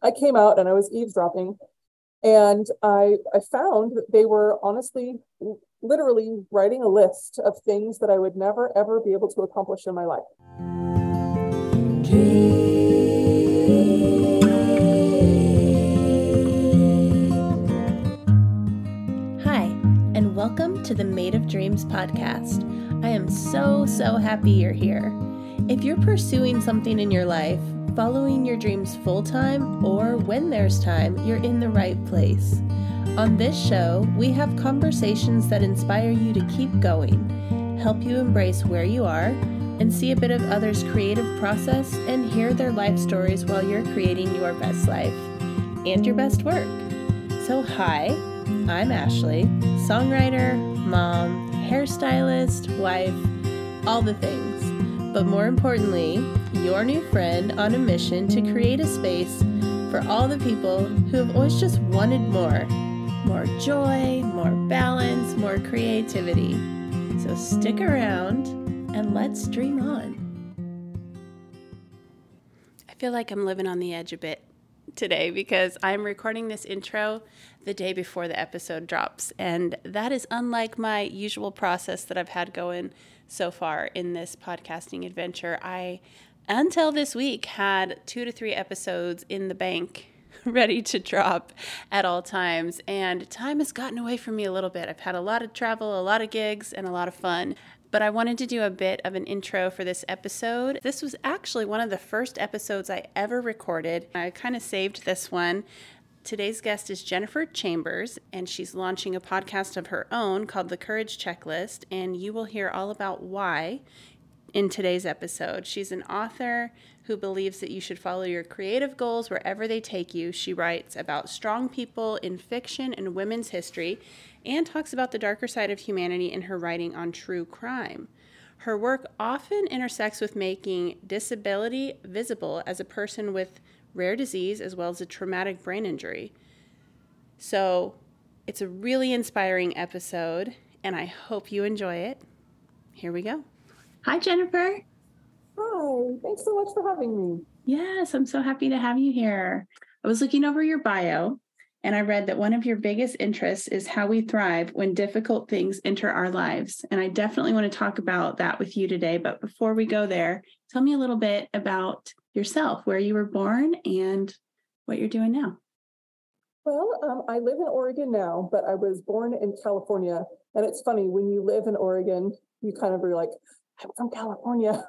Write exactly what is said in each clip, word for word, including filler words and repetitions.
I came out and I was eavesdropping, and I, I found that they were honestly, literally writing a list of things that I would never, ever be able to accomplish in my life. Hi, and welcome to the Made of Dreams podcast. I am so, so happy you're here. If you're pursuing something in your life, following your dreams full-time, or when there's time, you're in the right place. On this show, we have conversations that inspire you to keep going, help you embrace where you are, and see a bit of others' creative process and hear their life stories while you're creating your best life and your best work. So hi, I'm Ashley, songwriter, mom, hairstylist, wife, all the things. But more importantly, your new friend on a mission to create a space for all the people who have always just wanted more. More joy, more balance, more creativity. So stick around and let's dream on. I feel like I'm living on the edge a bit today because I'm recording this intro the day before the episode drops, and that is unlike my usual process that I've had going so far in this podcasting adventure. I, until this week, had two to three episodes in the bank ready to drop at all times, and time has gotten away from me a little bit. I've had a lot of travel, a lot of gigs, and a lot of fun, but I wanted to do a bit of an intro for this episode. This was actually one of the first episodes I ever recorded. I kind of saved this one. Today's guest is Jennifer Chambers, and she's launching a podcast of her own called The Courage Checklist, and you will hear all about why in today's episode. She's an author who believes that you should follow your creative goals wherever they take you. She writes about strong people in fiction and women's history, and talks about the darker side of humanity in her writing on true crime. Her work often intersects with making disability visible as a person with rare disease as well as a traumatic brain injury. So it's a really inspiring episode, and I hope you enjoy it. Here we go. Hi, Jennifer. Hi, thanks so much for having me. Yes, I'm so happy to have you here. I was looking over your bio, and I read that one of your biggest interests is how we thrive when difficult things enter our lives. And I definitely want to talk about that with you today. But before we go there, tell me a little bit about yourself, where you were born and what you're doing now. Well, um, I live in Oregon now, but I was born in California. And it's funny, when you live in Oregon, you kind of are like, I'm from California.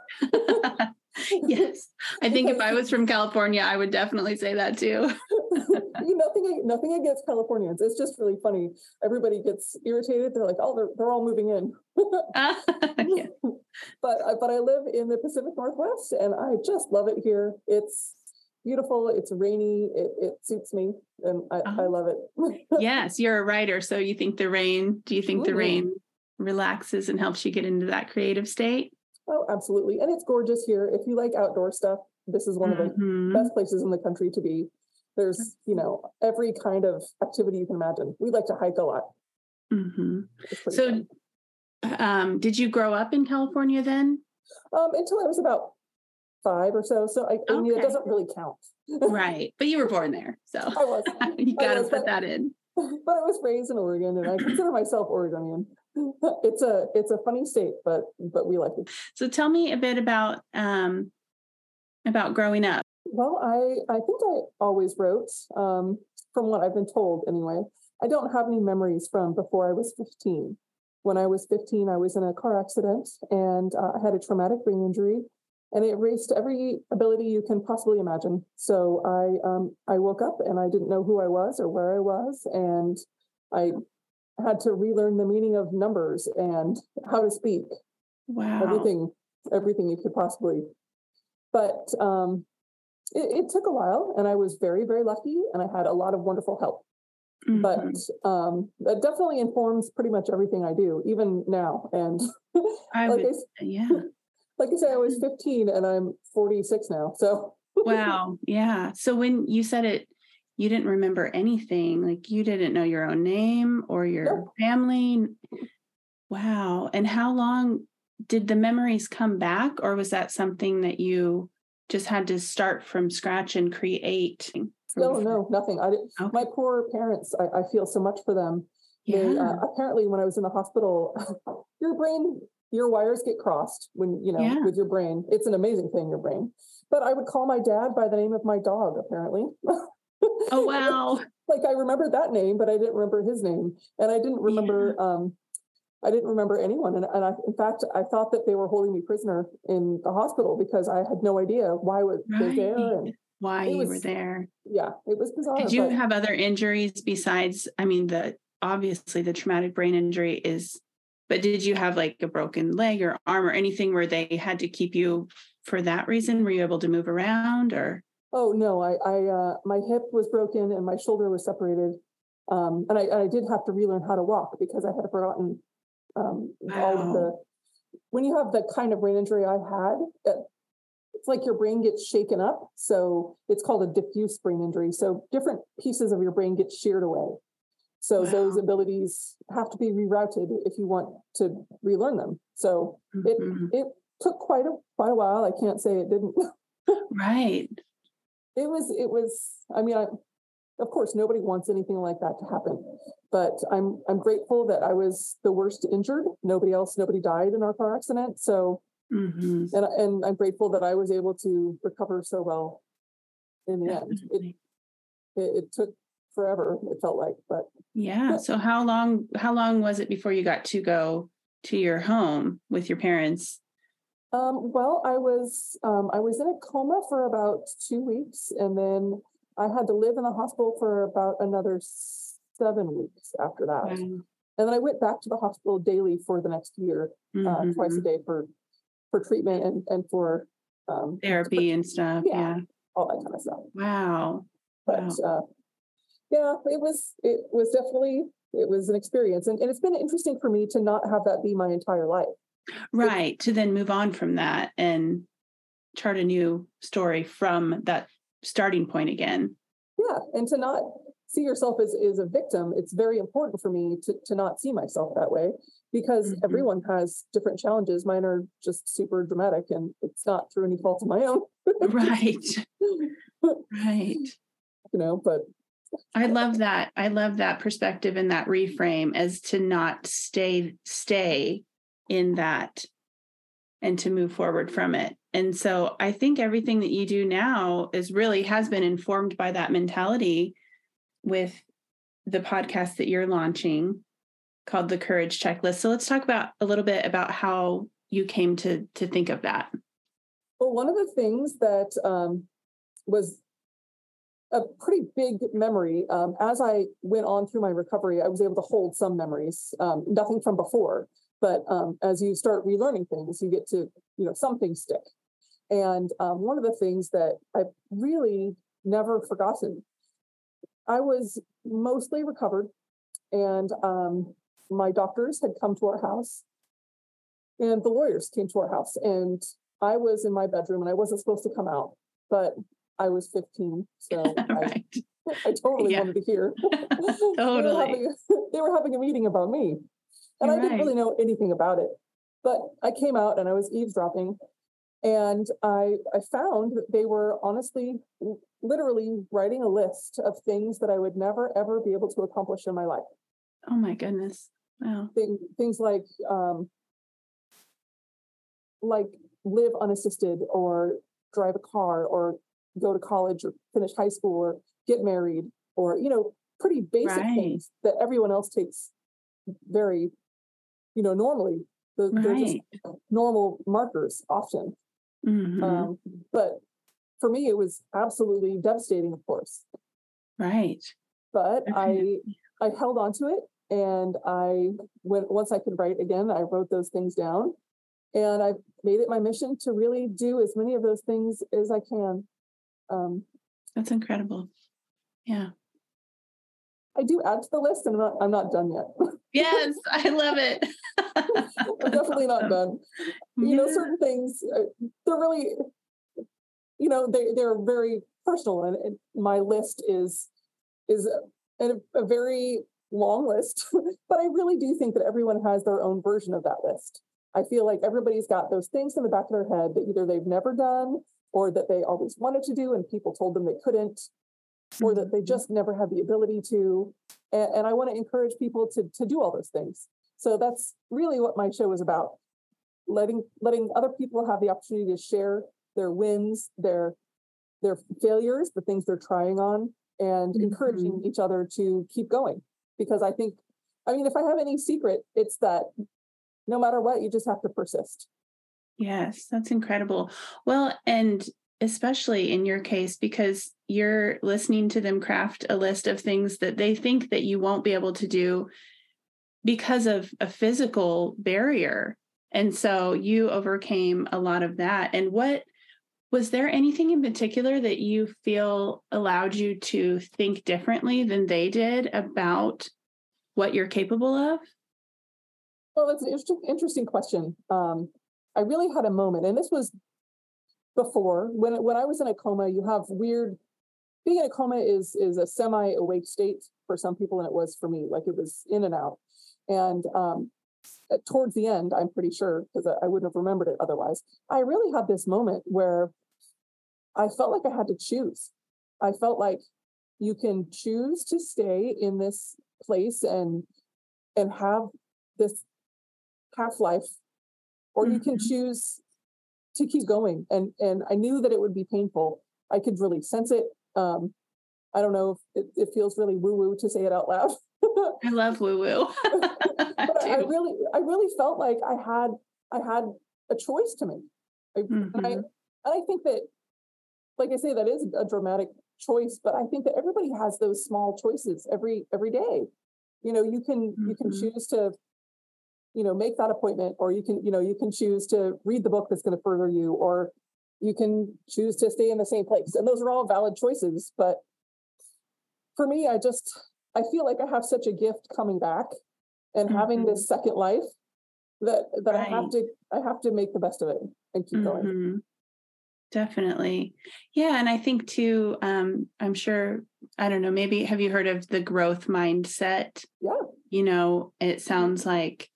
Yes. I think if I was from California, I would definitely say that too. you know, nothing, nothing against Californians. It's just really funny. Everybody gets irritated. They're like, oh, they're, they're all moving in. uh, yeah. But, but I live in the Pacific Northwest, and I just love it here. It's beautiful. It's rainy. It, it suits me, and I, uh-huh. I love it. Yes. You're a writer. So you think the rain, do you think mm-hmm. the rain relaxes and helps you get into that creative state? Oh, absolutely. And it's gorgeous here. If you like outdoor stuff, this is one mm-hmm. of the best places in the country to be. There's, you know, every kind of activity you can imagine. We like to hike a lot. Mm-hmm. So um, did you grow up in California then? Um, until I was about five or so. So I, I okay. mean, it doesn't really count. Right. But you were born there. So I was. you got to put but, that in. But I was raised in Oregon, and I consider myself Oregonian. It's a it's a funny state, but but we like it. So tell me a bit about um, about growing up. Well, I, I think I always wrote, um, from what I've been told anyway. I don't have any memories from before I was fifteen. When I was fifteen, I was in a car accident, and uh, I had a traumatic brain injury, and it erased every ability you can possibly imagine. So I um, I woke up and I didn't know who I was or where I was, and I had to relearn the meaning of numbers and how to speak. Wow. Everything, everything you could possibly. But um, it, it took a while, and I was very, very lucky, and I had a lot of wonderful help. Mm-hmm. But um, that definitely informs pretty much everything I do, even now. And I like would, I, yeah, like I say, I was fifteen, and I'm forty-six now. So wow, yeah. So when you said it, you didn't remember anything, like you didn't know your own name or your nope. family. Wow. And how long did the memories come back, or was that something that you just had to start from scratch and create? No, no, nothing. I didn't. Okay. My poor parents, I, I feel so much for them. Yeah. They, uh, apparently, when I was in the hospital, your brain, your wires get crossed when, you know, yeah. with your brain. It's an amazing thing, your brain. But I would call my dad by the name of my dog, apparently. Oh, wow. Like, I remembered that name, but I didn't remember his name. And I didn't remember... Yeah. Um, I didn't remember anyone. And, and I, in fact, I thought that they were holding me prisoner in the hospital because I had no idea why was right. they there. And why you was, were there. Yeah, it was bizarre. Did you but, have other injuries besides, I mean, the obviously the traumatic brain injury is, but did you have like a broken leg or arm or anything where they had to keep you for that reason? Were you able to move around or? Oh, no, I, I uh, my hip was broken and my shoulder was separated. Um, and I, I did have to relearn how to walk because I had forgotten Um, wow. all of the, when you have the kind of brain injury I had, it's like your brain gets shaken up. So it's called a diffuse brain injury. So different pieces of your brain get sheared away. So wow. those abilities have to be rerouted if you want to relearn them. So mm-hmm. it it took quite a quite a while. I can't say it didn't. Right. It was it was. I mean, I, of course, nobody wants anything like that to happen. But I'm I'm grateful that I was the worst injured. Nobody else, nobody died in our car accident. So, mm-hmm. and and I'm grateful that I was able to recover so well. In the Definitely. end, it, it it took forever. It felt like, but yeah. So how long how long was it before you got to go to your home with your parents? Um, well, I was um, I was in a coma for about two weeks, and then I had to live in the hospital for about another seven weeks after that. Wow. And then I went back to the hospital daily for the next year, mm-hmm. uh, twice a day for, for treatment and, and for um, therapy for, and stuff. Yeah, yeah. All that kind of stuff. Wow. But wow. Uh, yeah, it was, it was definitely, it was an experience. And, and it's been interesting for me to not have that be my entire life. Right. It, to then move on from that and chart a new story from that starting point again. Yeah. And to not see yourself as, as a victim. It's very important for me to, to not see myself that way because mm-hmm. everyone has different challenges. Mine are just super dramatic and it's not through any fault of my own. Right. Right. You know, but I love that. I love that perspective and that reframe as to not stay, stay in that and to move forward from it. And so I think everything that you do now is really has been informed by that mentality with the podcast that you're launching called The Courage Checklist. So let's talk about a little bit about how you came to to think of that. Well, one of the things that um, was a pretty big memory, um, as I went on through my recovery, I was able to hold some memories, um, nothing from before, but um, as you start relearning things, you get to, you know, some things stick. And um, one of the things that I've really never forgotten, I was mostly recovered, and um, my doctors had come to our house, and the lawyers came to our house, and I was in my bedroom, and I wasn't supposed to come out, but I was fifteen, so right. I, I totally yeah. wanted to hear. Totally. They were having, they were having a meeting about me, and You're I right. didn't really know anything about it, but I came out, and I was eavesdropping, and I I found that they were honestly literally writing a list of things that I would never, ever be able to accomplish in my life. Oh my goodness. Wow. Things, things like, um, like live unassisted or drive a car or go to college or finish high school or get married or, you know, pretty basic right. things that everyone else takes very, you know, normally. They're, right. they're just normal markers often. Mm-hmm. Um, but for me, it was absolutely devastating, of course. Right. But I I held on to it, and I went, once I could write again, I wrote those things down, and I made it my mission to really do as many of those things as I can. Um, That's incredible. Yeah. I do add to the list, and I'm not, I'm not done yet. Yes, I love it. I'm definitely awesome. not done. You yeah. know, certain things, they're really... you know, they, they're very personal. And, and my list is, is a, a very long list, but I really do think that everyone has their own version of that list. I feel like everybody's got those things in the back of their head that either they've never done or that they always wanted to do and people told them they couldn't. or that they just never had the ability to. And, and I want to encourage people to, to do all those things. So that's really what my show is about, letting letting other people have the opportunity to share their wins, their their failures, the things they're trying on, and mm-hmm. encouraging each other to keep going. Because I think, I mean, if I have any secret, it's that no matter what, you just have to persist. Yes, that's incredible. Well, and especially in your case, because you're listening to them craft a list of things that they think that you won't be able to do because of a physical barrier. And so you overcame a lot of that. And what was there anything in particular that you feel allowed you to think differently than they did about what you're capable of? Well, that's an interesting, interesting question. Um, I really had a moment, and this was before when when I was in a coma. You have weird being in a coma is is a semi-awake state for some people, and it was for me. Like, it was in and out. And um, towards the end, I'm pretty sure, because I, I wouldn't have remembered it otherwise, I really had this moment where I felt like I had to choose. I felt like you can choose to stay in this place and and have this half-life, or mm-hmm. you can choose to keep going. And and I knew that it would be painful. I could really sense it. Um, I don't know if it, it feels really woo-woo to say it out loud. I love woo-woo. But I, I really, I really felt like I had, I had a choice to make. I, mm-hmm. and, I, and I think that, like I say, that is a dramatic choice, but I think that everybody has those small choices every, every day. You know, you can, mm-hmm. you can choose to, you know, make that appointment, or you can, you know, you can choose to read the book that's going to further you, or you can choose to stay in the same place. And those are all valid choices. But for me, I just, I feel like I have such a gift coming back and mm-hmm. having this second life that, that right. I have to, I have to make the best of it and keep mm-hmm. going. Definitely. Yeah. And I think too, um, I'm sure, I don't know, maybe have you heard of the growth mindset? Yeah. You know, it sounds like,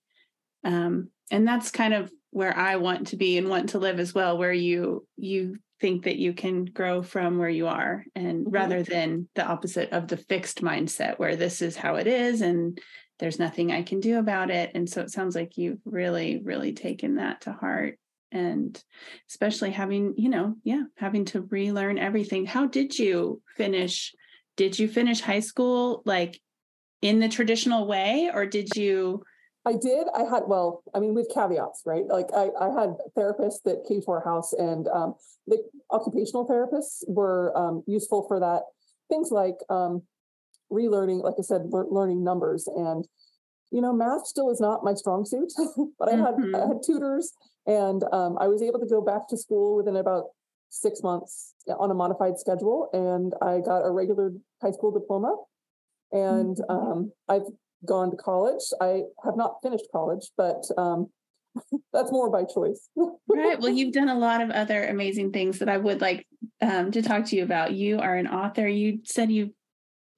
um, and that's kind of where I want to be and want to live as well, where you, you think that you can grow from where you are, and mm-hmm. rather than the opposite of the fixed mindset where this is how it is and there's nothing I can do about it. And so it sounds like you've really, really taken that to heart. And especially having, you know, yeah, having to relearn everything. How did you finish? Did you finish high school like in the traditional way, or did you? I did. I had, well, I mean, with caveats, right? Like I, I had therapists that came to our house, and um, the occupational therapists were um, useful for that. Things like um, relearning, like I said, le- learning numbers, and, you know, math still is not my strong suit, but I had, mm-hmm. I had tutors. And um, I was able to go back to school within about six months on a modified schedule. And I got a regular high school diploma. And mm-hmm. um, I've gone to college. I have not finished college, but um, that's more by choice. Right. Well, you've done a lot of other amazing things that I would like um, to talk to you about. You are an author. You said you've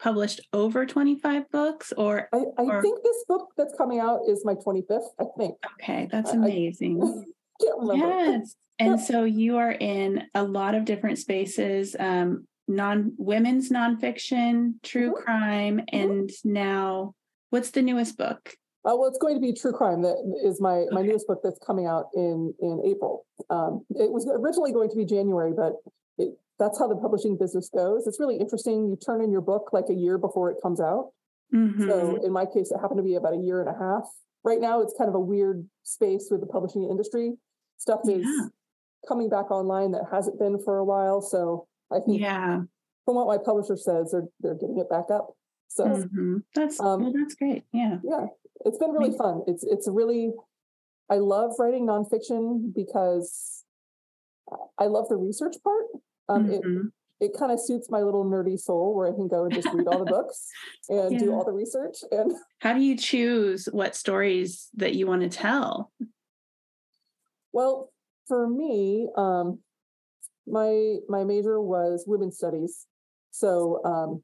published over twenty-five books, or I, I or... think this book that's coming out is my twenty-fifth, I think. Okay. That's amazing. I, I, Can't remember. Yes. And so you are in a lot of different spaces, um, non women's nonfiction, true mm-hmm. crime. And mm-hmm. now what's the newest book? Oh, well, it's going to be true crime. That is my, okay. my newest book that's coming out in, in April. Um, it was originally going to be January, but it, that's how the publishing business goes. It's really interesting. You turn in your book like a year before it comes out. Mm-hmm. So in my case, it happened to be about a year and a half. Right now, it's kind of a weird space with the publishing industry. Stuff is yeah. coming back online that hasn't been for a while. So I think yeah. from what my publisher says, they're they're getting it back up. So mm-hmm. that's um, well, that's great. Yeah, yeah, it's been really fun. It's it's really I love writing nonfiction because I love the research part. Um, mm-hmm. It it kind of suits my little nerdy soul where I can go and just read all the books and yeah. do all the research. And how do you choose what stories that you want to tell? Well, for me, um, my my major was women's studies, so um,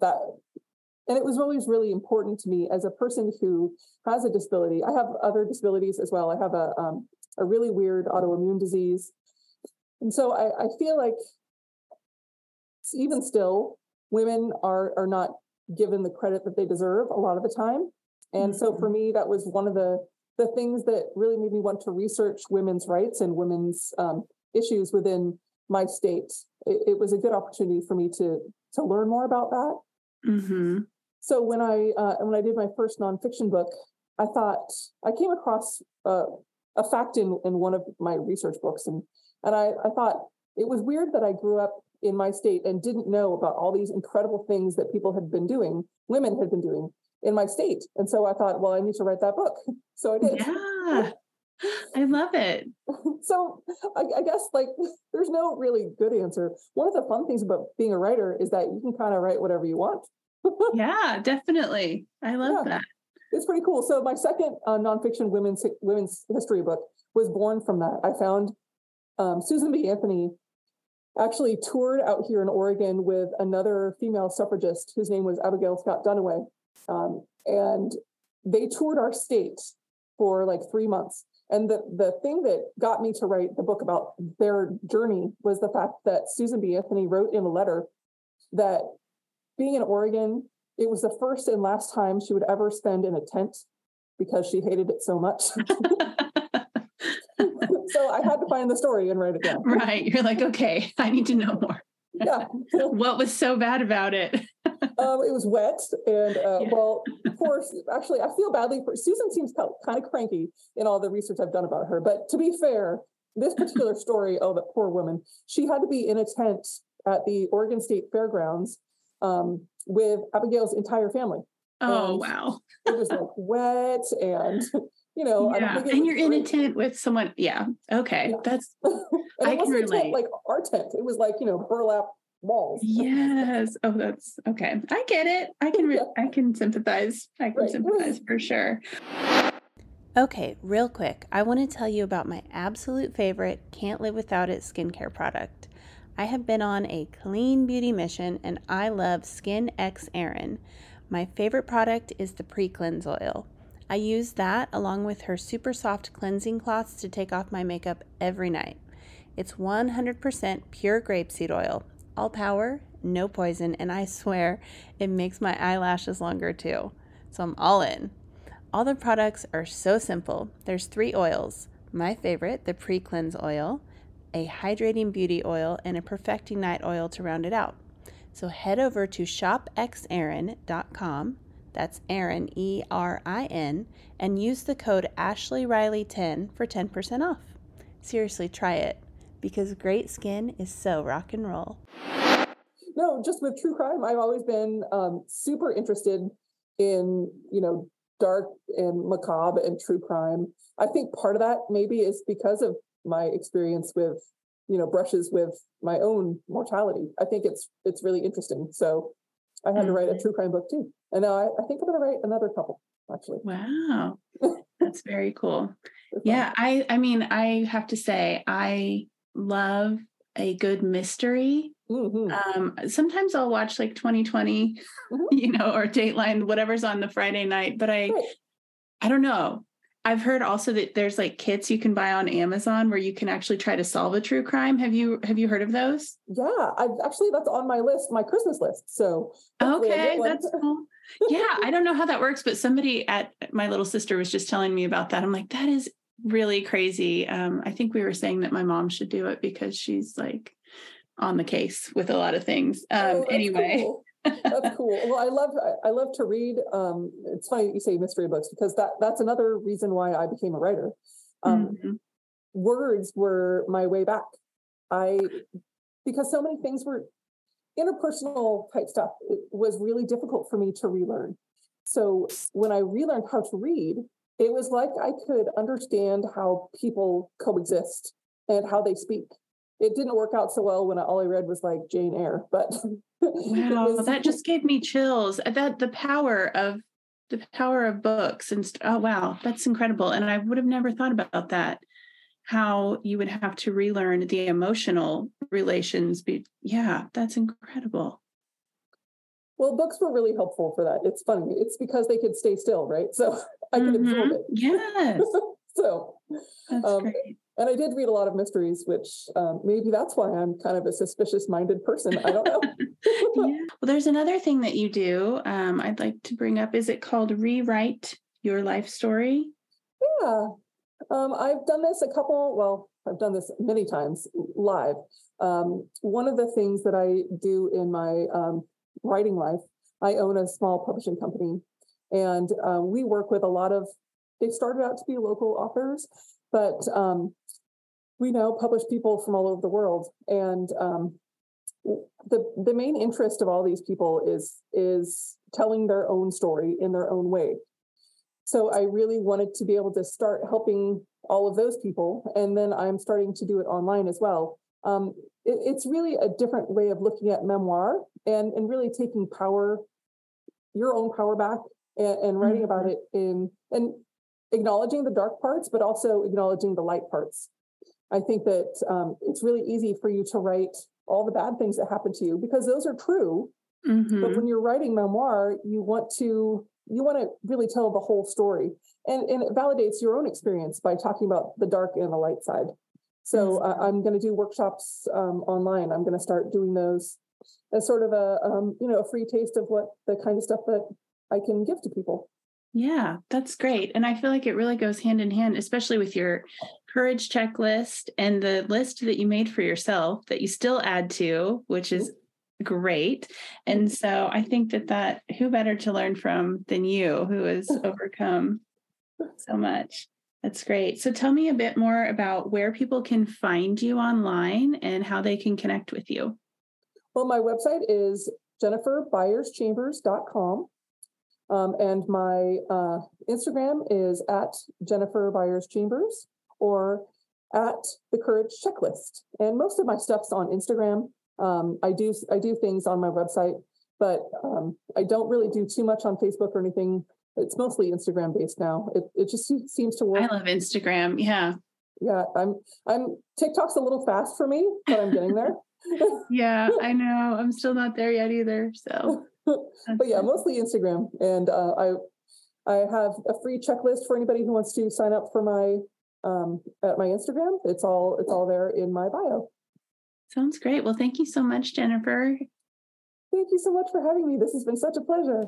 that, and it was always really important to me as a person who has a disability. I have other disabilities as well. I have a um, a really weird autoimmune disease, and so I, I feel like even still, women are are not given the credit that they deserve a lot of the time. And mm-hmm. so for me, that was one of the, the things that really made me want to research women's rights and women's um, issues within my state. It, it was a good opportunity for me to to learn more about that. Mm-hmm. So when I uh, when I did my first nonfiction book, I thought I came across uh, a fact in, in one of my research books, and and I, I thought it was weird that I grew up in my state and didn't know about all these incredible things that people had been doing, women had been doing in my state. And so I thought, well, I need to write that book. So I did. Yeah, I love it. So I, I guess like there's no really good answer. One of the fun things about being a writer is that you can kind of write whatever you want. Yeah, definitely. I love yeah. that. It's pretty cool. So my second uh, nonfiction women's women's history book was born from that. I found um, Susan B. Anthony actually toured out here in Oregon with another female suffragist whose name was Abigail Scott Dunaway. Um, and they toured our state for like three months. And the, the thing that got me to write the book about their journey was the fact that Susan B. Anthony wrote in a letter that being in Oregon, it was the first and last time she would ever spend in a tent because she hated it so much. So I had to find the story and write it down. Right. You're like, okay, I need to know more. Yeah. What was so bad about it? Um, it was wet. And, uh, yeah. well, of course, actually, I feel badly for Susan. Seems kind of cranky in all the research I've done about her. But to be fair, this particular story, oh, that poor woman, she had to be in a tent at the Oregon State Fairgrounds um, with Abigail's entire family. Oh, and wow. It was like wet and... You know, yeah. I don't think and you're great. In a tent with someone. Yeah. Okay. Yeah. That's, I can relate. Tent, like our tent. It was like, you know, burlap walls. Yes. Oh, that's okay. I get it. I can, re- yeah. I can sympathize. I can right. sympathize for sure. Okay. Real quick. I want to tell you about my absolute favorite Can't Live Without It skincare product. I have been on a clean beauty mission and I love Skin X Erin. My favorite product is the pre-cleanse oil. I use that along with her super soft cleansing cloths to take off my makeup every night. It's one hundred percent pure grapeseed oil, all power, no poison, and I swear it makes my eyelashes longer too. So I'm all in. All the products are so simple. There's three oils. My favorite, the pre-cleanse oil, a hydrating beauty oil, and a perfecting night oil to round it out. So head over to shop x erin dot com. That's Erin, E R I N, and use the code Ashley Riley ten for ten percent off. Seriously, try it, because great skin is so rock and roll. No, just with true crime, I've always been um, super interested in, you know, dark and macabre and true crime. I think part of that maybe is because of my experience with, you know, brushes with my own mortality. I think it's it's really interesting. So I had to write a true crime book too. And now I, I think I'm going to write another couple, actually. Wow. That's very cool. Yeah. I, I mean, I have to say, I love a good mystery. Mm-hmm. Um, sometimes I'll watch like twenty twenty, mm-hmm. you know, or Dateline, whatever's on the Friday night. But I, right. I don't know. I've heard also that there's like kits you can buy on Amazon where you can actually try to solve a true crime. Have you, have you heard of those? Yeah, I've actually, that's on my list, my Christmas list. So. Okay. That's cool. Yeah. I don't know how that works, but somebody at my little sister was just telling me about that. I'm like, that is really crazy. Um, I think we were saying that my mom should do it because she's like on the case with a lot of things. Um, oh, anyway. Cool. That's cool. Well, I love I love to read. Um, it's funny that you say mystery books because that that's another reason why I became a writer. Um, mm-hmm. Words were my way back. I because so many things were interpersonal type stuff. It was really difficult for me to relearn. So when I relearned how to read, it was like I could understand how people coexist and how they speak. It didn't work out so well when I, all I read was like Jane Eyre, but wow, was, that just gave me chills. That the power of the power of books and oh wow, that's incredible. And I would have never thought about that. How you would have to relearn the emotional relations. Be, yeah, that's incredible. Well, books were really helpful for that. It's funny. It's because they could stay still, right? So I could mm-hmm. absorb it. Yes. So that's um, great. And I did read a lot of mysteries, which um, maybe that's why I'm kind of a suspicious-minded person. I don't know. Yeah. Well, there's another thing that you do um, I'd like to bring up. Is it called Rewrite Your Life Story? Yeah. Um, I've done this a couple, well, I've done this many times live. Um, one of the things that I do in my um, writing life, I own a small publishing company, and um, we work with a lot of, they started out to be local authors, but um, we now publish people from all over the world. And um, the the main interest of all these people is is telling their own story in their own way. So I really wanted to be able to start helping all of those people. And then I'm starting to do it online as well. Um, it, it's really a different way of looking at memoir and, and really taking power, your own power back and, and writing mm-hmm. about it in and acknowledging the dark parts, but also acknowledging the light parts. I think that um, it's really easy for you to write all the bad things that happen to you because those are true. Mm-hmm. But when you're writing memoir, you want to you want to really tell the whole story. And, and it validates your own experience by talking about the dark and the light side. So uh, I'm going to do workshops um, online. I'm going to start doing those as sort of a, um, you know, a free taste of what the kind of stuff that I can give to people. Yeah, that's great. And I feel like it really goes hand in hand, especially with your courage checklist and the list that you made for yourself that you still add to, which is great. And so I think that that who better to learn from than you, who has overcome so much. That's great. So tell me a bit more about where people can find you online and how they can connect with you. Well, my website is jennifer byers chambers dot com. Um, and my uh, Instagram is at Jennifer Byers Chambers or at The Courage Checklist. And most of my stuff's on Instagram. Um, I do I do things on my website, but um, I don't really do too much on Facebook or anything. It's mostly Instagram based now. It it just seems to work. I love Instagram. Yeah. Yeah. I'm I'm TikTok's a little fast for me, but I'm getting there. Yeah, I know. I'm still not there yet either. So. But yeah, mostly Instagram. And uh, I I have a free checklist for anybody who wants to sign up for my um, at my Instagram. It's all it's all there in my bio. Sounds great. Well, thank you so much, Jennifer. Thank you so much for having me. This has been such a pleasure.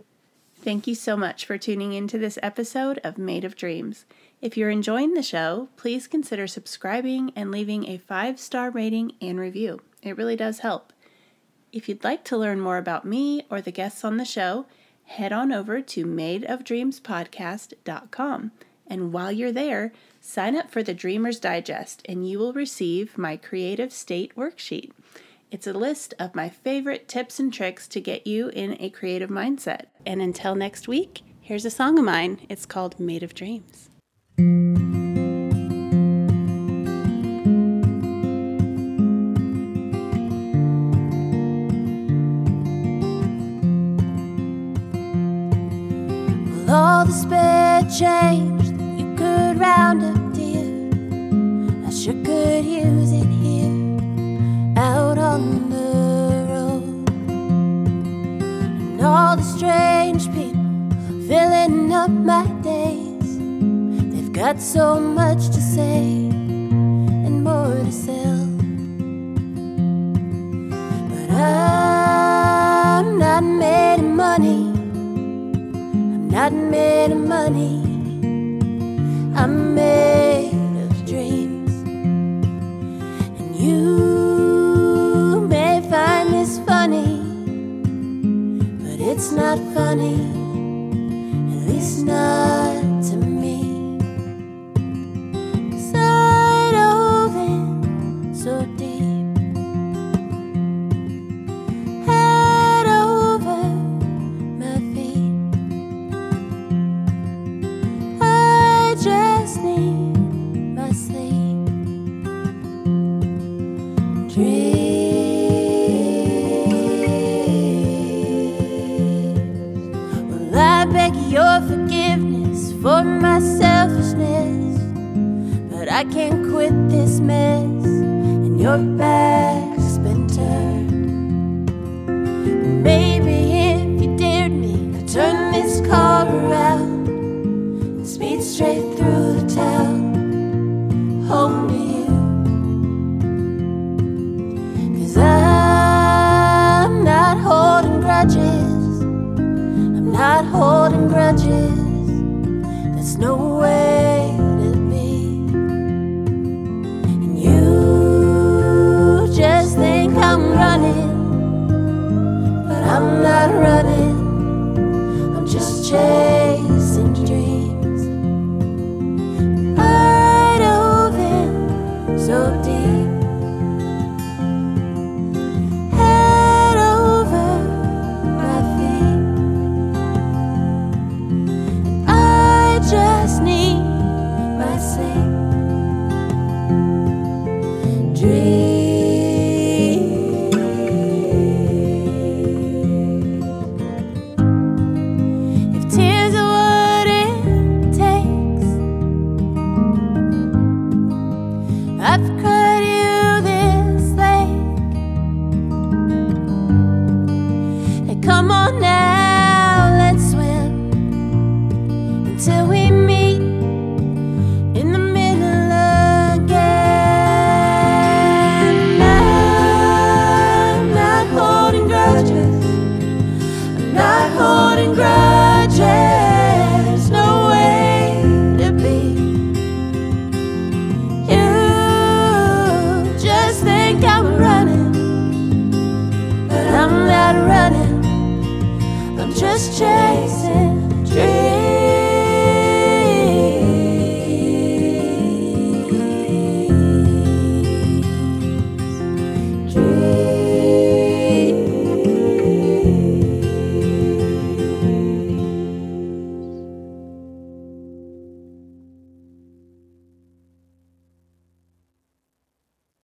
Thank you so much for tuning into this episode of Made of Dreams. If you're enjoying the show, please consider subscribing and leaving a five-star rating and review. It really does help. If you'd like to learn more about me or the guests on the show, head on over to made of dreams podcast dot com. And while you're there, sign up for the Dreamer's Digest and you will receive my Creative State Worksheet. It's a list of my favorite tips and tricks to get you in a creative mindset. And until next week, here's a song of mine. It's called Made of Dreams. Well, all the spare change that you could round up, dear, I sure could use it here. Out on the road, and all the strange people filling up my days. They've got so much to say and more to sell, but I'm not made of money. I'm not made of money. I'm made of dreams, and you find this funny, but it's not funny, at least not to me. 'Cause I dove in so deep, head over my feet. I just need my sleep. Dream. Your forgiveness for my selfishness, but I can't quit this mess, and your back's been turned. Maybe if you dared me, I'd turn this car around and speed straight through the town, home to you. not holding grudges, there's no way to be. And you just think I'm running, but I'm not running, I'm just chasing dreams. I dove in so deep, just change.